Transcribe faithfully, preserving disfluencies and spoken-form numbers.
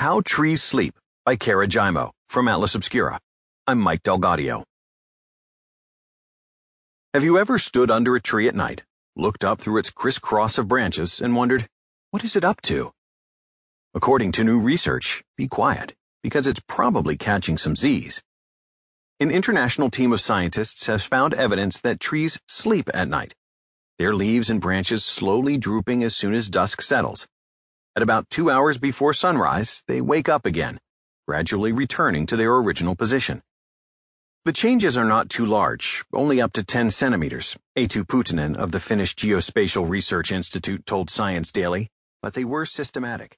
How Trees Sleep by Cara Giaimo from Atlas Obscura. I'm Mike DelGaudio. Have you ever stood under a tree at night, looked up through its crisscross of branches, and wondered, what is it up to? According to new research, be quiet, because it's probably catching some Z's. An international team of scientists has found evidence that trees sleep at night, their leaves and branches slowly drooping as soon as dusk settles. At about two hours before sunrise, they wake up again, gradually returning to their original position. The changes are not too large, only up to ten centimeters, Etu Putinen of the Finnish Geospatial Research Institute told Science Daily, but they were systematic.